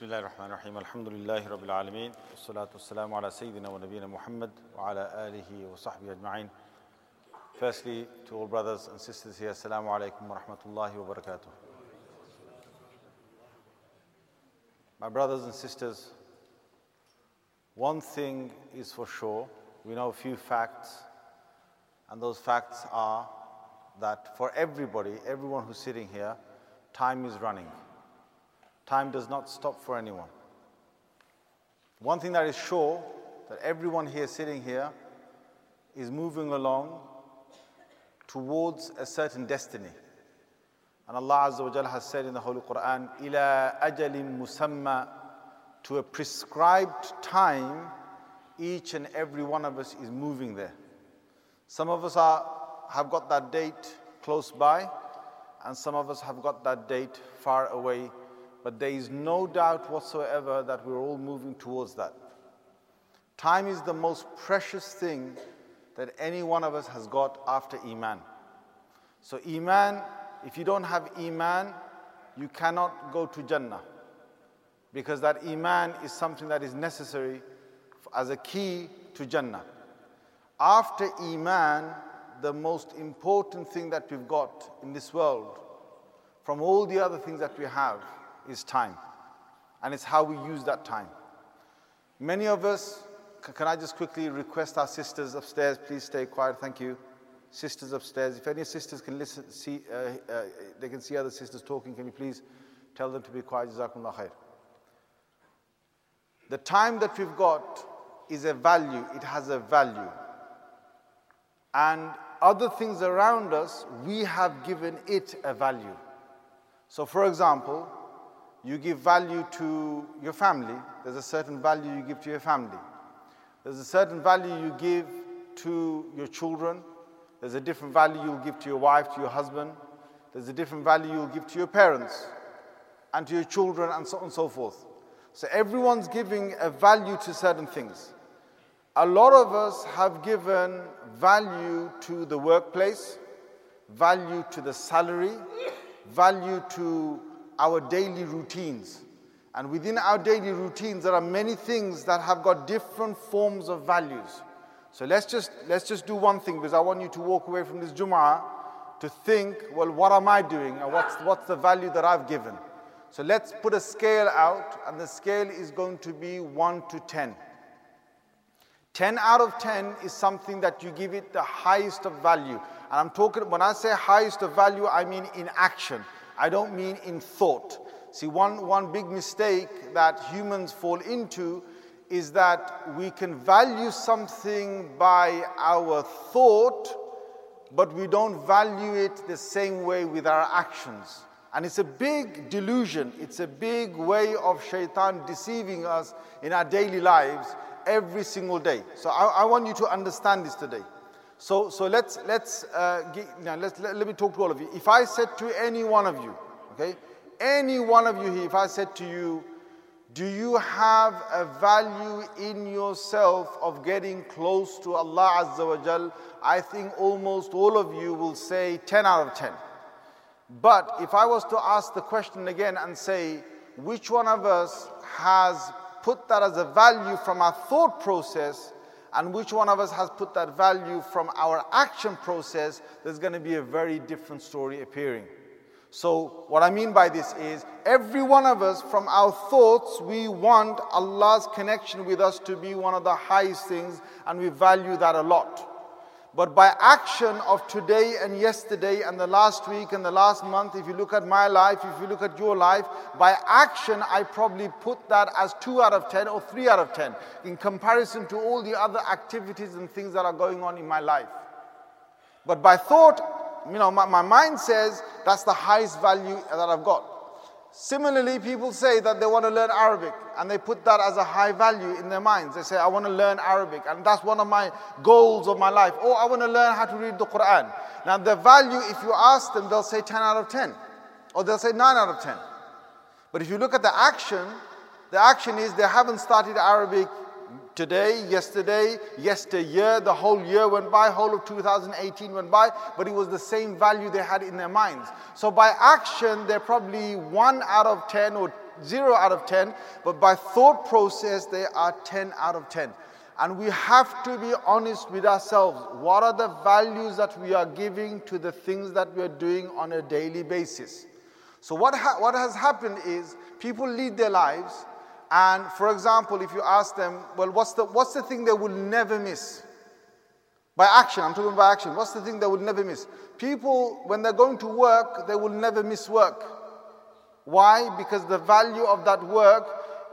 Bismillahir Rahmanir Rahim. Alhamdulillahi Rabbil Alameen. Wassalatu wassalamu ala Sayyidina wa Nabiyyina Muhammad wa ala alihi wa sahbihi ajma'in. Firstly, to all brothers and sisters here, Assalamu alaikum wa rahmatullahi wa barakatuh. My brothers and sisters, one thing is for sure. We know a few facts, and those facts are that for everybody, everyone who's sitting here, time is running. Time does not stop for anyone. One thing that is sure, that everyone here sitting here is moving along towards a certain destiny. And Allah Azza wa Jalla has said in the Holy Quran, إِلَىٰ أَجَلٍ مُسَمَّى, to a prescribed time, each and every one of us is moving there. Some of us have got that date close by, and some of us have got that date far away. But there is no doubt whatsoever that we're all moving towards that. Time is the most precious thing that any one of us has got after Iman. So Iman, if you don't have Iman, you cannot go to Jannah. Because that Iman is something that is necessary as a key to Jannah. After Iman, the most important thing that we've got in this world, from all the other things that we have, is time. And it's how we use that time. Many of us, can I just quickly request our sisters upstairs, please stay quiet, thank you. Sisters upstairs, if any sisters can listen, they can see other sisters talking, can you please tell them to be quiet, Jazakumullah khair. The time that we've got is a value, it has a value. And other things around us, we have given it a value. So for example, you give value to your family. There's a certain value you give to your family. There's a certain value you give to your children. There's a different value you'll give to your wife, to your husband. There's a different value you'll give to your parents and to your children and so on and so forth. So everyone's giving a value to certain things. A lot of us have given value to the workplace, value to the salary, value to our daily routines. And within our daily routines, there are many things that have got different forms of values. So let's just do one thing, because I want you to walk away from this Jum'ah to think, well, what am I doing? And what's the value that I've given? So let's put a scale out, and the scale is going to be 1 to 10. 10 out of 10 is something that you give it the highest of value. And I'm talking, when I say highest of value, I mean in action. I don't mean in thought. See, one big mistake that humans fall into is that we can value something by our thought, but we don't value it the same way with our actions. And it's a big delusion. It's a big way of shaitan deceiving us in our daily lives every single day. So I want you to understand this today. So let me talk to all of you. If I said to any one of you, okay, any one of you here, if I said to you, do you have a value in yourself of getting close to Allah Azza wa Jal? I think almost all of you will say 10 out of 10. But if I was to ask the question again and say, which one of us has put that as a value from our thought process, and which one of us has put that value from our action process, there's going to be a very different story appearing. So what I mean by this is, every one of us, from our thoughts, we want Allah's connection with us to be one of the highest things, and we value that a lot. But by action of today and yesterday and the last week and the last month, if you look at my life, if you look at your life, by action I probably put that as 2 out of 10 or 3 out of 10 in comparison to all the other activities and things that are going on in my life. But by thought, you know, my mind says that's the highest value that I've got. Similarly, people say that they want to learn Arabic, and they put that as a high value in their minds. They say, I want to learn Arabic, and that's one of my goals of my life. Or I want to learn how to read the Quran. Now, the value, if you ask them, they'll say 10 out of 10, or they'll say 9 out of 10. But if you look at the action is they haven't started Arabic today, yesterday, yesteryear, the whole year went by, whole of 2018 went by, but it was the same value they had in their minds. So by action, they're probably 1 out of 10 or 0 out of 10, but by thought process, they are 10 out of 10. And we have to be honest with ourselves. What are the values that we are giving to the things that we are doing on a daily basis? So what has happened is people lead their lives, and for example, if you ask them, well, what's the thing they will never miss? By action, I'm talking about action. What's the thing they will never miss? People, when they're going to work, they will never miss work. Why? Because the value of that work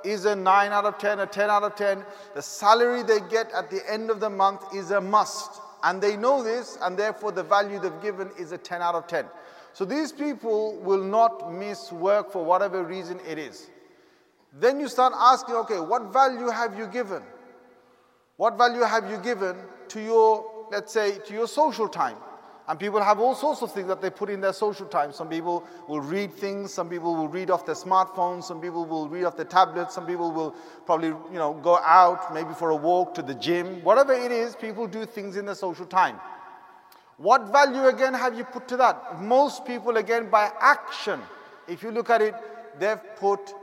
is a 9 out of 10, a 10 out of 10. The salary they get at the end of the month is a must. And they know this, and therefore the value they've given is a 10 out of 10. So these people will not miss work for whatever reason it is. Then you start asking, okay, what value have you given? What value have you given to your, let's say, to your social time? And people have all sorts of things that they put in their social time. Some people will read things. Some people will read off their smartphones. Some people will read off their tablets. Some people will probably, go out, maybe for a walk, to the gym. Whatever it is, people do things in their social time. What value, again, have you put to that? Most people, again, by action, if you look at it, they've put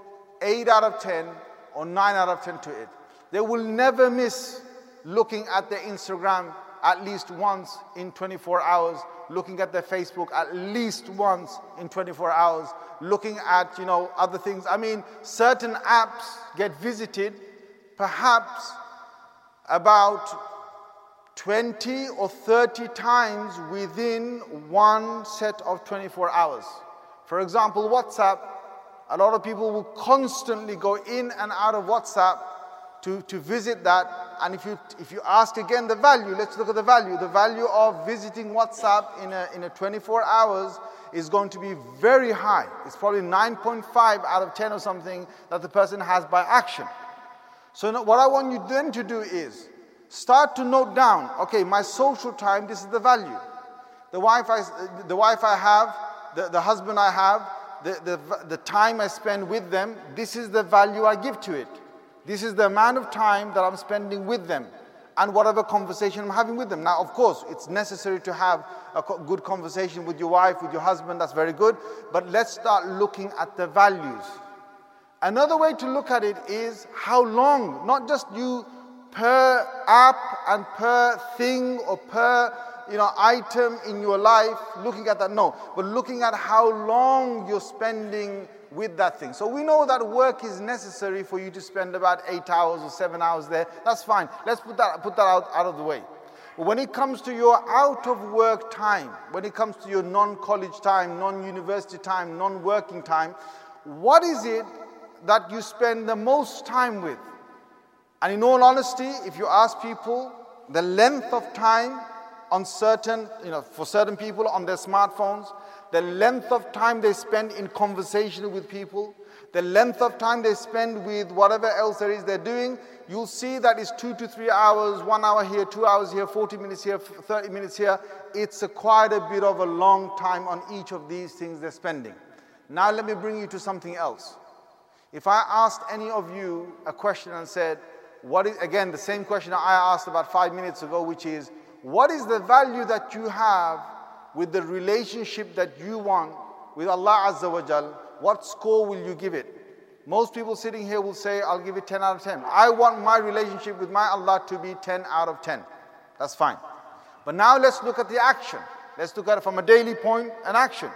8 out of 10 or 9 out of 10 to it. They will never miss looking at their Instagram at least once in 24 hours, looking at their Facebook at least once in 24 hours, looking at, other things. I mean, certain apps get visited perhaps about 20 or 30 times within one set of 24 hours. For example, WhatsApp, a lot of people will constantly go in and out of WhatsApp to visit that. And if you ask again the value, let's look at the value. The value of visiting WhatsApp in a 24 hours is going to be very high. It's probably 9.5 out of 10 or something that the person has by action. So what I want you then to do is start to note down, okay, my social time, this is the value. The wife I have, the husband I have, the time I spend with them, this is the value I give to it. This is the amount of time that I'm spending with them and whatever conversation I'm having with them. Now, of course, it's necessary to have a good conversation with your wife, with your husband, that's very good. But let's start looking at the values. Another way to look at it is how long, not just you per app and per thing or per item in your life, looking at that, no. But looking at how long you're spending with that thing. So we know that work is necessary for you to spend about 8 hours or 7 hours there. That's fine. Let's put that out of the way. But when it comes to your out of work time, when it comes to your non-college time, non-university time, non-working time, what is it that you spend the most time with? And in all honesty, if you ask people, the length of time on certain, for certain people on their smartphones, the length of time they spend in conversation with people, the length of time they spend with whatever else there is they're doing, you'll see that it's 2 to 3 hours, 1 hour here, 2 hours here, 40 minutes here, 30 minutes here. It's quite a bit of a long time on each of these things they're spending. Now let me bring you to something else. If I asked any of you a question and said, again, the same question I asked about 5 minutes ago, which is, what is the value that you have with the relationship that you want with Allah Azza wa Jal? What score will you give it? Most people sitting here will say, I'll give it 10 out of 10. I want my relationship with my Allah to be 10 out of 10. That's fine. But now let's look at the action. Let's look at it from a daily point, an action.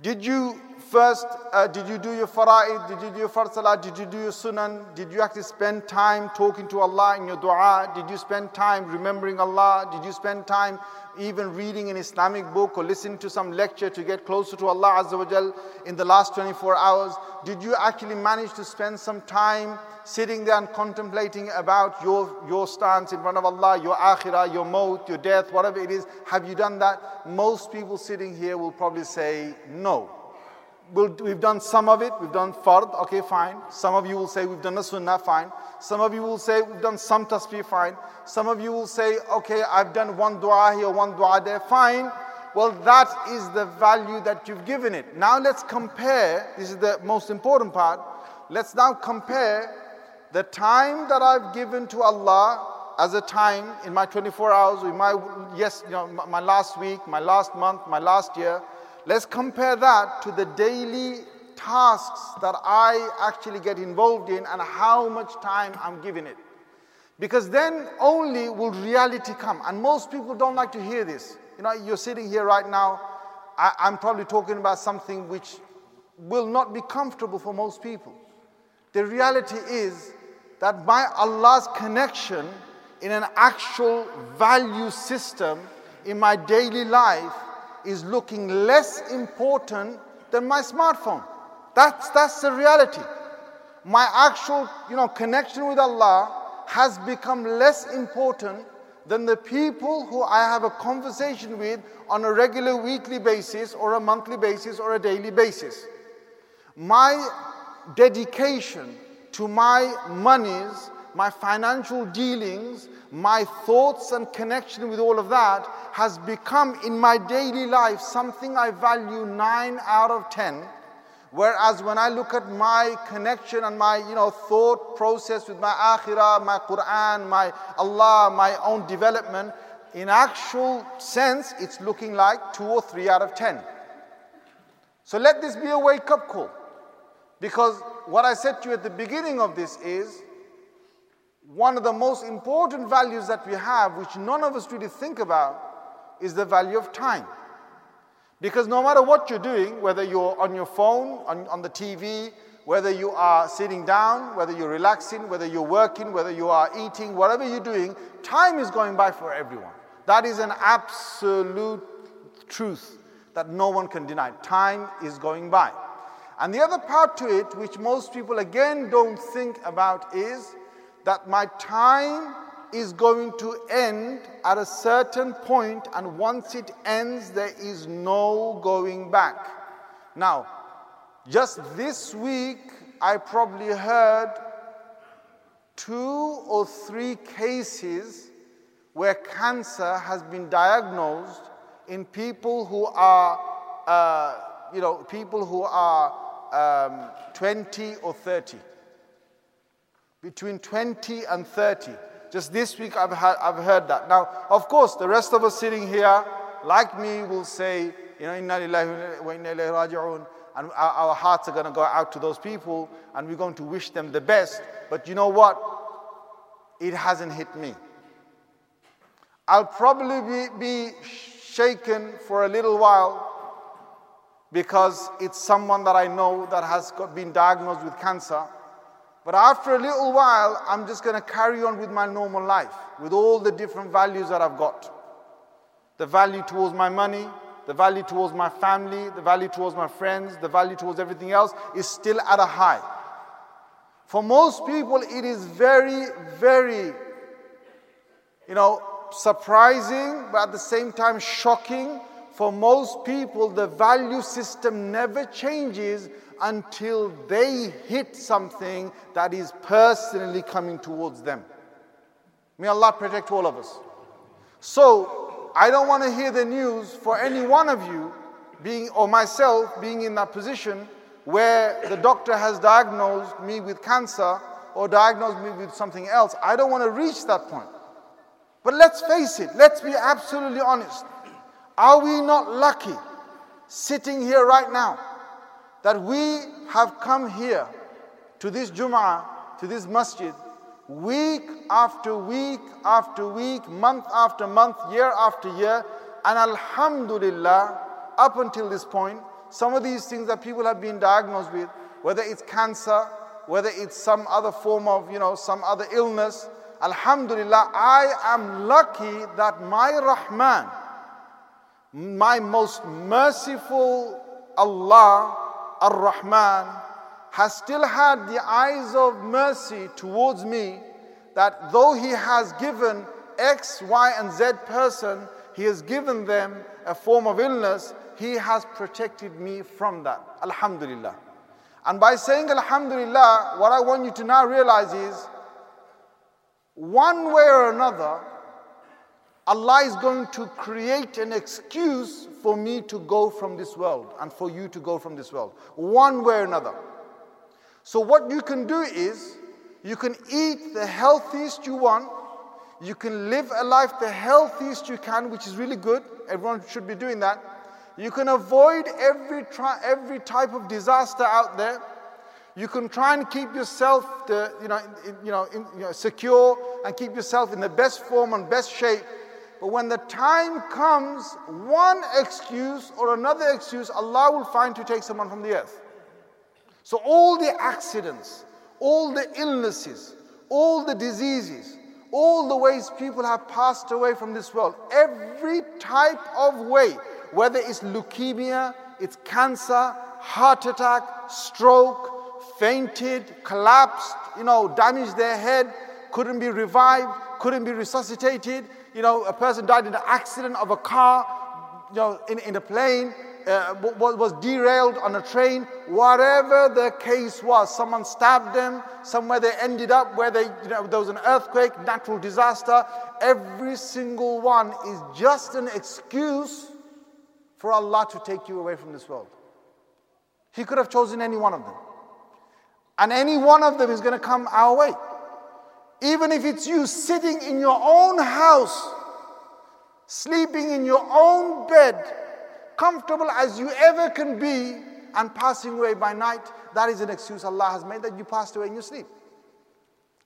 Did you do your fara'id? Did you do your fard salah? Did you do your sunan? Did you actually spend time talking to Allah in your dua? Did you spend time remembering Allah? Did you spend time even reading an Islamic book or listening to some lecture to get closer to Allah Azza wa Jal in the last 24 hours? Did you actually manage to spend some time sitting there and contemplating about your stance in front of Allah, your akhirah, your maut, your death, whatever it is? Have you done that? Most people sitting here will probably say no. We've done some of it. We've done fard, okay, fine. Some of you will say we've done a sunnah, fine. Some of you will say we've done some tasbih, fine. Some of you will say, okay, I've done one dua here, one dua there, fine. Well, that is the value that you've given it. Now let's compare. This is the most important part. Let's now compare the time that I've given to Allah as a time in my 24 hours, in my last week, my last month, my last year. Let's compare that to the daily tasks that I actually get involved in and how much time I'm giving it. Because then only will reality come. And most people don't like to hear this. You know, you're sitting here right now, I'm probably talking about something which will not be comfortable for most people. The reality is that by Allah's connection in an actual value system in my daily life is looking less important than my smartphone. That's the reality. My actual, connection with Allah has become less important than the people who I have a conversation with on a regular weekly basis or a monthly basis or a daily basis. My dedication to my monies, my financial dealings, my thoughts and connection with all of that has become in my daily life something I value 9 out of 10. Whereas when I look at my connection and my thought process with my akhirah, my Quran, my Allah, my own development, in actual sense it's looking like 2 or 3 out of 10. So let this be a wake-up call. Because what I said to you at the beginning of this is one of the most important values that we have, which none of us really think about, is the value of time. Because no matter what you're doing, whether you're on your phone, on the TV, whether you are sitting down, whether you're relaxing, whether you're working, whether you are eating, whatever you're doing, time is going by for everyone. That is an absolute truth that no one can deny. Time is going by. And the other part to it, which most people again don't think about, is that my time is going to end at a certain point, and once it ends, there is no going back. Now, just this week, I probably heard 2 or 3 cases where cancer has been diagnosed in people who are, people who are 20 or 30. Between 20 and 30. Just this week I've heard that. Now, of course, the rest of us sitting here, like me, will say, inna lillahi wa inna ilayhi raji'un, and our hearts are going to go out to those people, and we're going to wish them the best. But you know what? It hasn't hit me. I'll probably be shaken for a little while because it's someone that I know that has been diagnosed with cancer. But after a little while, I'm just going to carry on with my normal life, with all the different values that I've got. The value towards my money, the value towards my family, the value towards my friends, the value towards everything else is still at a high. For most people, it is very, very, surprising, but at the same time shocking. For most people, the value system never changes until they hit something that is personally coming towards them. May Allah protect all of us. So, I don't want to hear the news for any one of you being, or myself being in that position where the doctor has diagnosed me with cancer or diagnosed me with something else. I don't want to reach that point. But let's face it, let's be absolutely honest. Are we not lucky sitting here right now that we have come here to this Jum'ah, to this masjid, week after week after week, month after month, year after year, and alhamdulillah, up until this point, some of these things that people have been diagnosed with, whether it's cancer, whether it's some other form of, some other illness, alhamdulillah, I am lucky that my Rahman, my most merciful Allah, Ar-Rahman, has still had the eyes of mercy towards me, that though He has given X, Y, and Z person, He has given them a form of illness, He has protected me from that. Alhamdulillah. And by saying Alhamdulillah, what I want you to now realize is, one way or another, Allah is going to create an excuse for me to go from this world and for you to go from this world, one way or another. So what you can do is, you can eat the healthiest you want, you can live a life the healthiest you can, which is really good, everyone should be doing that. You can avoid every type of disaster out there. You can try and keep yourself, secure and keep yourself in the best form and best shape. But when the time comes, one excuse or another excuse, Allah will find to take someone from the earth. So all the accidents, all the illnesses, all the diseases, all the ways people have passed away from this world, every type of way, whether it's leukemia, it's cancer, heart attack, stroke, fainted, collapsed, damaged their head, couldn't be revived, couldn't be resuscitated. A person died in an accident of a car, in a plane, was derailed on a train. Whatever the case was, someone stabbed them, somewhere they ended up, where they, there was an earthquake, natural disaster. Every single one is just an excuse for Allah to take you away from this world. He could have chosen any one of them. And any one of them is going to come our way. Even if it's you sitting in your own house, sleeping in your own bed, comfortable as you ever can be, and passing away by night, that is an excuse Allah has made that you passed away in your sleep.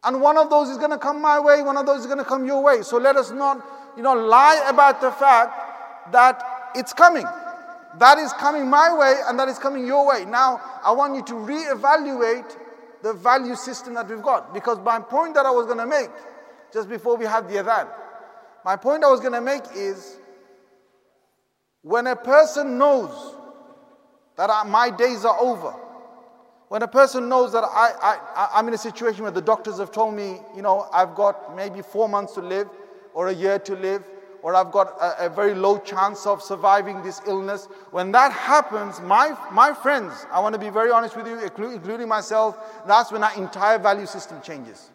And one of those is going to come my way, one of those is going to come your way. So let us not, lie about the fact that it's coming. That is coming my way and that is coming your way. Now, I want you to reevaluate the value system that we've got. Because my point that I was going to make, just before we had the adhan, my point I was going to make is, when a person knows that my days are over, when a person knows that I'm in a situation where the doctors have told me, I've got maybe 4 months to live or a year to live, or I've got a very low chance of surviving this illness. When that happens, my friends, I want to be very honest with you, including myself, that's when our entire value system changes.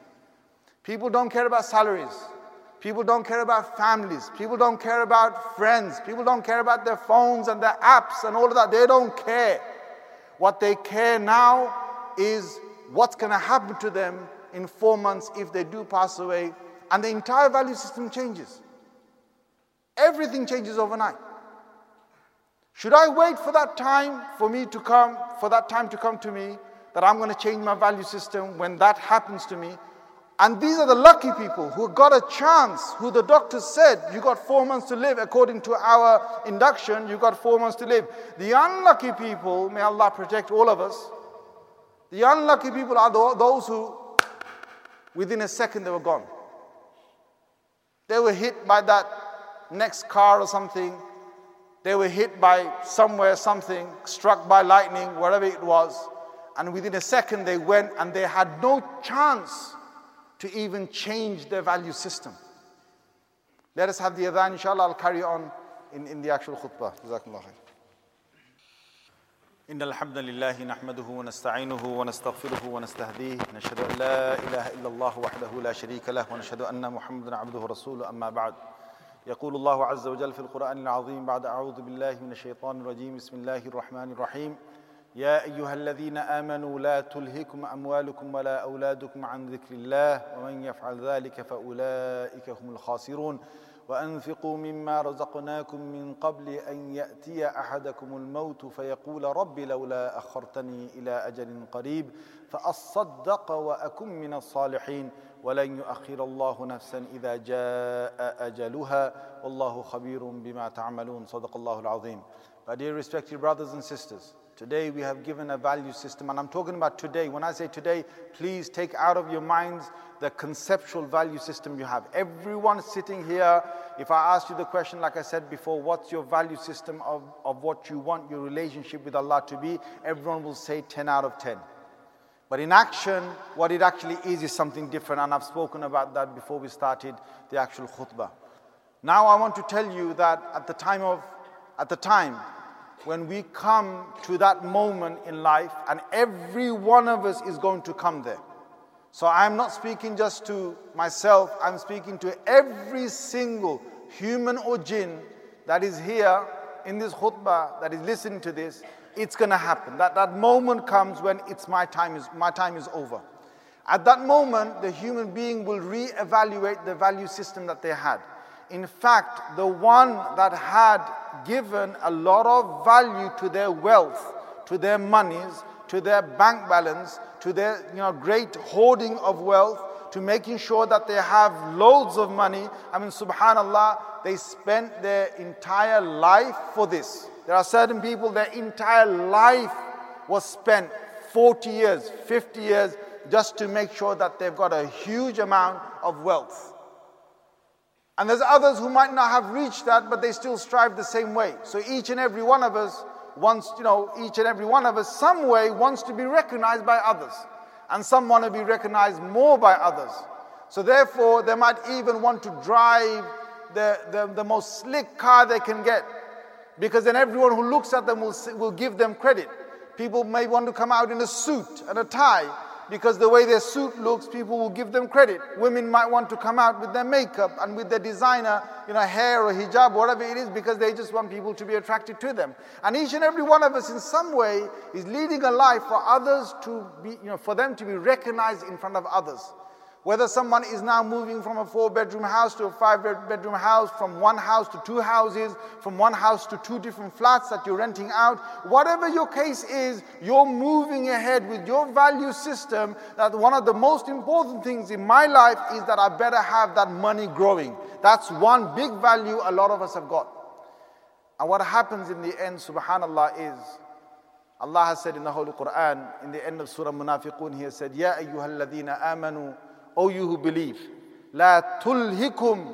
People don't care about salaries. People don't care about families. People don't care about friends. People don't care about their phones and their apps and all of that. They don't care. What they care now is what's going to happen to them in 4 months if they do pass away. And the entire value system changes. Everything changes overnight. Should I wait for that time to come to me, that I'm going to change my value system when that happens to me? And these are the lucky people who got a chance, who the doctor said, you got 4 months to live. According to our induction, you got 4 months to live. The unlucky people, may Allah protect all of us, the unlucky people are those who, within a second, they were gone. They were hit by that next car or something, they were hit by something, struck by lightning, whatever it was, and within a second they went and they had no chance to even change their value system. Let us have the adhan, inshallah. I'll carry on in the actual khutbah. Jazakumullah khair. إن الحمد لله نحمده ونستعينه ونستغفره ونستهديه نشهد أن لا إله إلا الله وحده لا شريك له ونشهد أن محمدا عبده ورسوله أما بعد يقول الله عز وجل في القرآن العظيم بعد أعوذ بالله من الشيطان الرجيم بسم الله الرحمن الرحيم يا أيها الذين آمنوا لا تلهكم أموالكم ولا أولادكم عن ذكر الله ومن يفعل ذلك فأولئك هم الخاسرون وأنفقوا مما رزقناكم من قبل أن يأتي أحدكم الموت فيقول رب لولا أخرتني إلى أجل قريب فأصدق وأكن من الصالحين ولن يؤخر الله نفسا إذا جاء أجلها والله خبير بما تعملون صدق الله العظيم. But dear respected brothers and sisters, today we have given a value system, and I'm talking about today. When I say today, please take out of your minds the conceptual value system you have. Everyone sitting here, if I ask you the question, like I said before, what's your value system of what you want your relationship with Allah to be? Everyone will say 10 out of 10. But in action, what it actually is something different, and I've spoken about that before we started the actual khutbah. Now I want to tell you that at the time, when we come to that moment in life, and every one of us is going to come there. So I'm not speaking just to myself, I'm speaking to every single human or jinn that is here in this khutbah, that is listening to this. It's going to happen. That moment comes when it's my time is over. At that moment, the human being will reevaluate the value system that they had. In fact, the one that had given a lot of value to their wealth, to their monies, to their bank balance, to their great hoarding of wealth, to making sure that they have loads of money. I mean, subhanallah, they spent their entire life for this. There are certain people, their entire life was spent, 40 years, 50 years, just to make sure that they've got a huge amount of wealth. And there's others who might not have reached that, but they still strive the same way. So each and every one of us wants, each and every one of us some way wants to be recognized by others. And some want to be recognized more by others. So therefore, they might even want to drive the most slick car they can get. Because then everyone who looks at them will give them credit. People may want to come out in a suit and a tie. Because the way their suit looks, people will give them credit. Women might want to come out with their makeup and with their designer, hair or hijab, whatever it is, because they just want people to be attracted to them. And each and every one of us in some way is leading a life for others to be, for them to be recognized in front of others. Whether someone is now moving from a 4-bedroom house to a 5-bedroom house, from one house to 2 houses, from one house to 2 different flats that you're renting out, whatever your case is, you're moving ahead with your value system that one of the most important things in my life is that I better have that money growing. That's one big value a lot of us have got. And what happens in the end, subhanallah, is Allah has said in the Holy Quran, in the end of Surah Munafiqun, He has said, Ya ayyuhalladhina amanu, O you who believe, لا تلهكم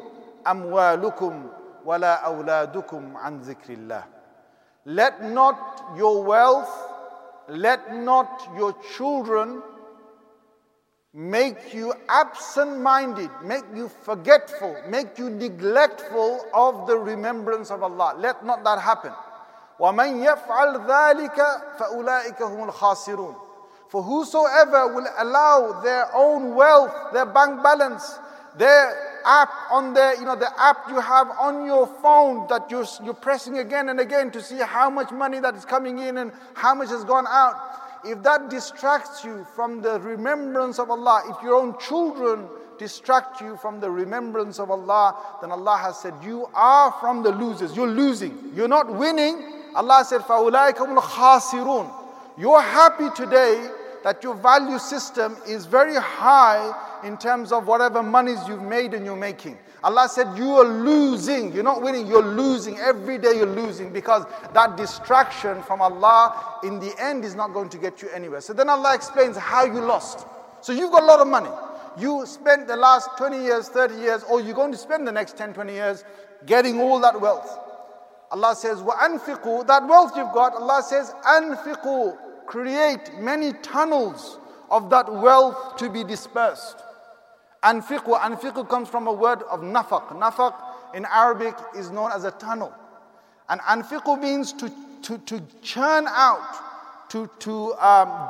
أموالكم ولا أولادكم عن ذكر الله. Let not your wealth, let not your children make you absent-minded, make you forgetful, make you neglectful of the remembrance of Allah. Let not that happen. وَمَنْ يَفْعَلْ ذَلِكَ فَأُولَٰئِكَ هُمُ الْخَاسِرُونَ. For whosoever will allow their own wealth, their bank balance, their app on their, the app you have on your phone that you're pressing again and again to see how much money that is coming in and how much has gone out. If that distracts you from the remembrance of Allah, if your own children distract you from the remembrance of Allah, then Allah has said, you are from the losers. You're losing. You're not winning. Allah said, فَأُولَٰئِكَ هُمُ الْخَاسِرُونَ. You're happy today that your value system is very high in terms of whatever monies you've made and you're making. Allah said you are losing. You're not winning. You're losing. Every day you're losing because that distraction from Allah in the end is not going to get you anywhere. So then Allah explains how you lost. So you've got a lot of money. You spent the last 20 years, 30 years, or you're going to spend the next 10, 20 years getting all that wealth. Allah says, وَأَنْفِقُوا. That wealth you've got, Allah says, أَنْفِقُوا. Create many tunnels of that wealth to be dispersed. Anfiqu. Anfiqu comes from a word of nafaq. Nafaq in Arabic is known as a tunnel. And anfiqu means to churn out, to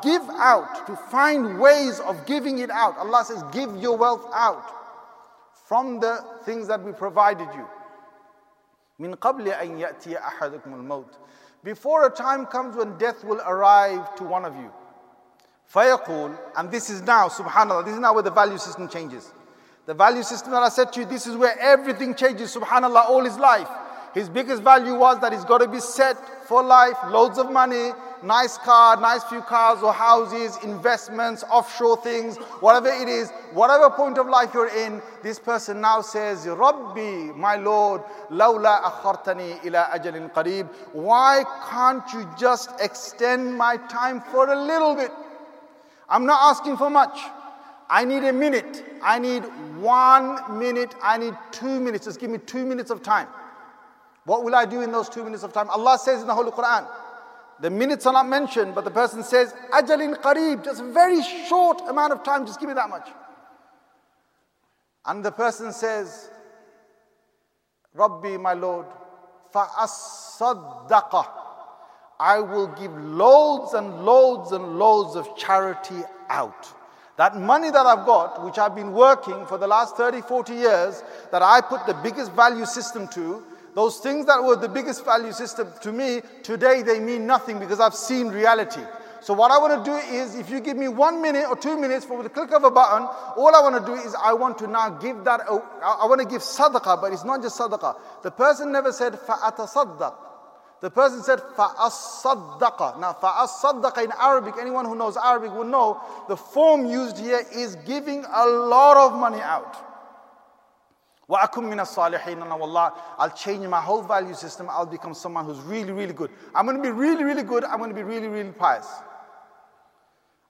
give out, to find ways of giving it out. Allah says, give your wealth out from the things that we provided you. Min qabli an ya'tiya ahadukum al-maut. Before a time comes when death will arrive to one of you. فَيَقُولُ. And this is now, subhanAllah, this is now where the value system changes. The value system that I said to you, this is where everything changes, subhanAllah, all his life. His biggest value was that he's got to be set for life, loads of money, nice car, nice few cars or houses, investments, offshore things, whatever it is, whatever point of life you're in, this person now says, Rabbi, my Lord, لَوْلَا أَخَّرْتَنِي إِلَىٰ أَجَلٍ قَرِيبٍ. Why can't you just extend my time for a little bit? I'm not asking for much. I need a minute. I need 1 minute. I need 2 minutes. Just give me 2 minutes of time. What will I do in those 2 minutes of time? Allah says in the Holy Quran, the minutes are not mentioned, but the person says, Ajalin Qareeb, just a very short amount of time, just give me that much. And the person says, Rabbi, my Lord, Fa'as-saddaqa. I will give loads and loads and loads of charity out. That money that I've got, which I've been working for the last 30, 40 years, that I put the biggest value system to, those things that were the biggest value system to me, today they mean nothing because I've seen reality. So what I want to do is, if you give me 1 minute or 2 minutes for the click of a button, all I want to do is I want to now give that, I want to give sadaqah, but it's not just sadaqah. The person never said فَأَتَصَدَّقْ. The person said فَأَصَدَّقَ. Now فَأَصَدَّقَ in Arabic, anyone who knows Arabic will know, the form used here is giving a lot of money out. وَأَكُمْ مِنَ الصَّالِحِينَ. وَاللَّهِ, I'll change my whole value system. I'll become someone who's really, really good. I'm going to be really, really good. I'm going to be really, really pious.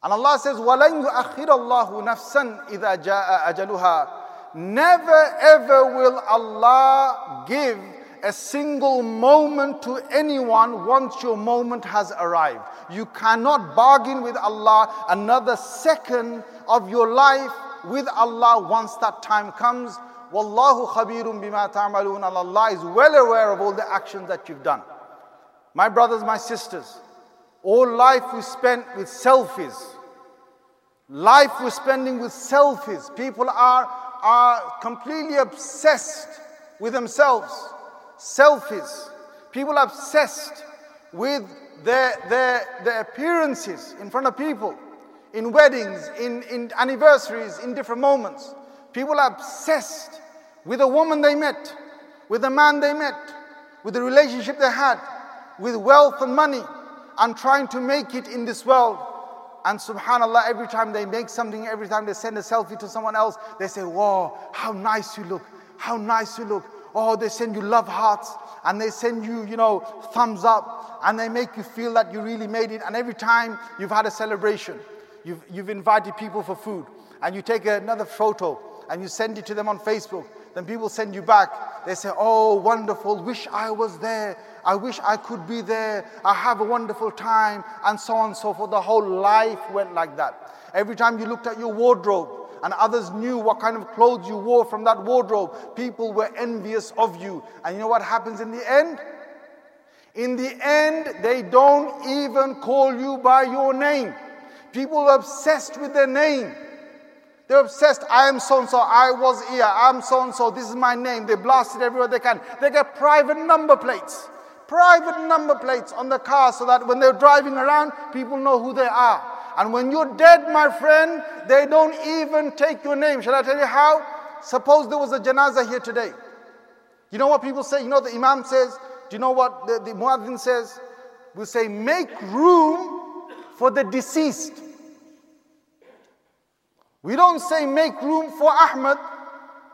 And Allah says, وَلَنْ يُؤَخِّرَ اللَّهُ نَفْسًا إِذَا جَاءَ أَجَلُهَا. Never ever will Allah give a single moment to anyone once your moment has arrived. You cannot bargain with Allah another second of your life with Allah once that time comes. Wallahu khabirun bima ta'malun. Allah is well aware of all the actions that you've done. My brothers, my sisters, all life we spent with selfies. Life we're spending with selfies. People are completely obsessed with themselves. Selfies. People are obsessed with their appearances in front of people, in weddings, in anniversaries, in different moments. People are obsessed with a woman they met, with a man they met, with the relationship they had, with wealth and money, and trying to make it in this world. And subhanAllah, every time they make something, every time they send a selfie to someone else, they say, "Wow, how nice you look, how nice you look." Oh, they send you love hearts, and they send you, thumbs up, and they make you feel that you really made it. And every time you've had a celebration, you've invited people for food, and you take another photo, and you send it to them on Facebook, then people send you back. They say, "Oh, wonderful, wish I was there. I wish I could be there. I have a wonderful time," and so on and so forth. The whole life went like that. Every time you looked at your wardrobe, and others knew what kind of clothes you wore from that wardrobe, people were envious of you. And you know what happens in the end? In the end, they don't even call you by your name. People are obsessed with their name. They're obsessed. I am so-and-so. I was here. I am so-and-so. This is my name. They blast it everywhere they can. They get private number plates. Private number plates on the car so that when they're driving around, people know who they are. And when you're dead, my friend, they don't even take your name. Shall I tell you how? Suppose there was a janazah here today. You know what people say? You know the imam says? Do you know what the muadhin says? We'll say, "Make room for the deceased." We don't say make room for Ahmed.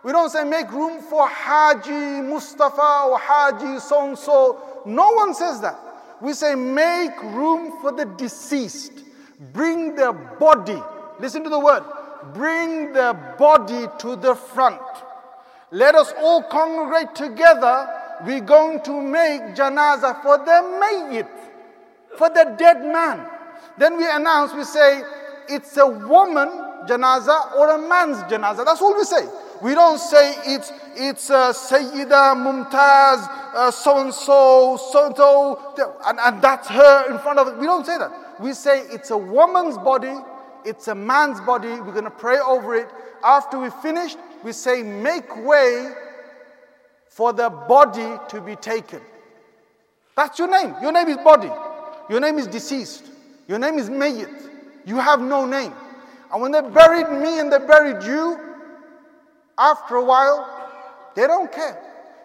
We don't say make room for Haji Mustafa or Haji so-and-so. No one says that. We say make room for the deceased. Bring their body. Listen to the word. Bring their body to the front. Let us all congregate together. We're going to make janazah for the mayyit, for the dead man. Then we announce, we say, it's a woman janazah or a man's janazah. That's all we say. We don't say it's Sayyida Mumtaz, so-and-so, so-and-so, and that's her in front of it. We don't say that. We say it's a woman's body, it's a man's body. We're going to pray over it. After we finish, we say make way for the body to be taken. That's your name. Your name is body. Your name is deceased. Your name is mayyit. You have no name. And when they buried me and they buried you, after a while, they don't care.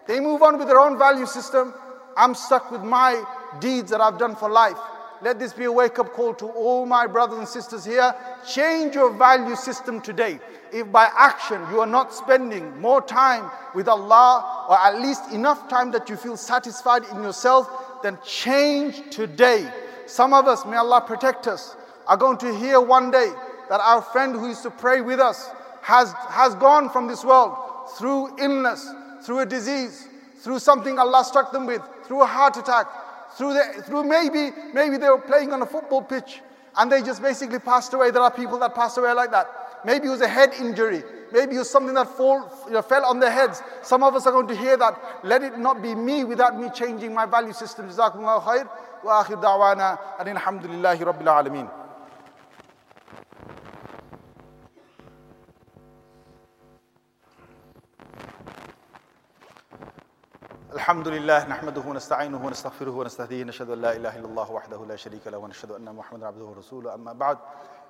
They move on with their own value system. I'm stuck with my deeds that I've done for life. Let this be a wake-up call to all my brothers and sisters here. Change your value system today. If by action you are not spending more time with Allah, or at least enough time that you feel satisfied in yourself, then change today. Some of us, may Allah protect us, are going to hear one day that our friend who used to pray with us has gone from this world through illness, through a disease, through something Allah struck them with, through a heart attack, through maybe they were playing on a football pitch and they just basically passed away. There are people that pass away like that. Maybe it was a head injury. Maybe it was something that fell on their heads. Some of us are going to hear that. Let it not be me without me changing my value system. Jazakumullahu khair wa akhir da'wana and alhamdulillahi rabbil alameen. الحمد لله نحمده ونستعينه ونستغفره ونستهديه نشهد أن لا إله إلا الله وحده لا شريك له ونشهد أن محمدا عبده ورسوله أما بعد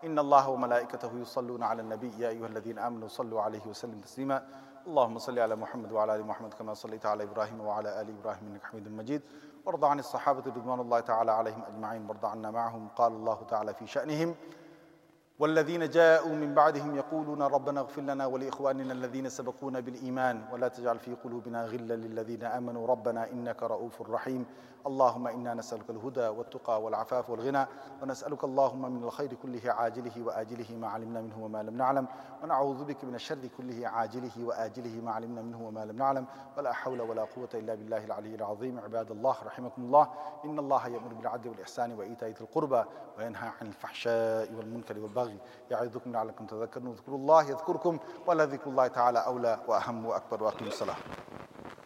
إن الله وملائكته يصلون على النبي يا أيها الذين آمنوا صلوا عليه وسلم تسليما اللهم صل على محمد وعلى آل محمد كما صليت على إبراهيم وعلى آل إبراهيم إنك حميد مجيد وارض عن الصحابة رضوان الله تعالى عليهم أجمعين وارض عنا معهم قال الله تعالى في شأنهم والذين جاءوا من بعدهم يقولون ربنا اغفر لنا ولإخواننا الذين سبقونا بالإيمان ولا تجعل في قلوبنا غلا للذين آمنوا ربنا إنك رؤوف رحيم اللهم إنا نسألك الهدى والتقى والعفاف والغنى ونسألك اللهم من الخير كله عاجله وآجله ما علمنا منه وما لم نعلم ونعوذ بك من الشر كله عاجله وآجله ما علمنا منه وما لم نعلم ولا حول ولا قوة إلا بالله العلي العظيم عباد الله رحمكم الله إن الله يأمر بالعدل والإحسان وإيتاء ذي القربى وينهى عن الفحشاء والمنكر والبغي يعظكم لعلكم تذكرون اذكروا الله يذكركم ولذكر الله تعالى أولى وأهم وأكبر وأقيموا الصلاة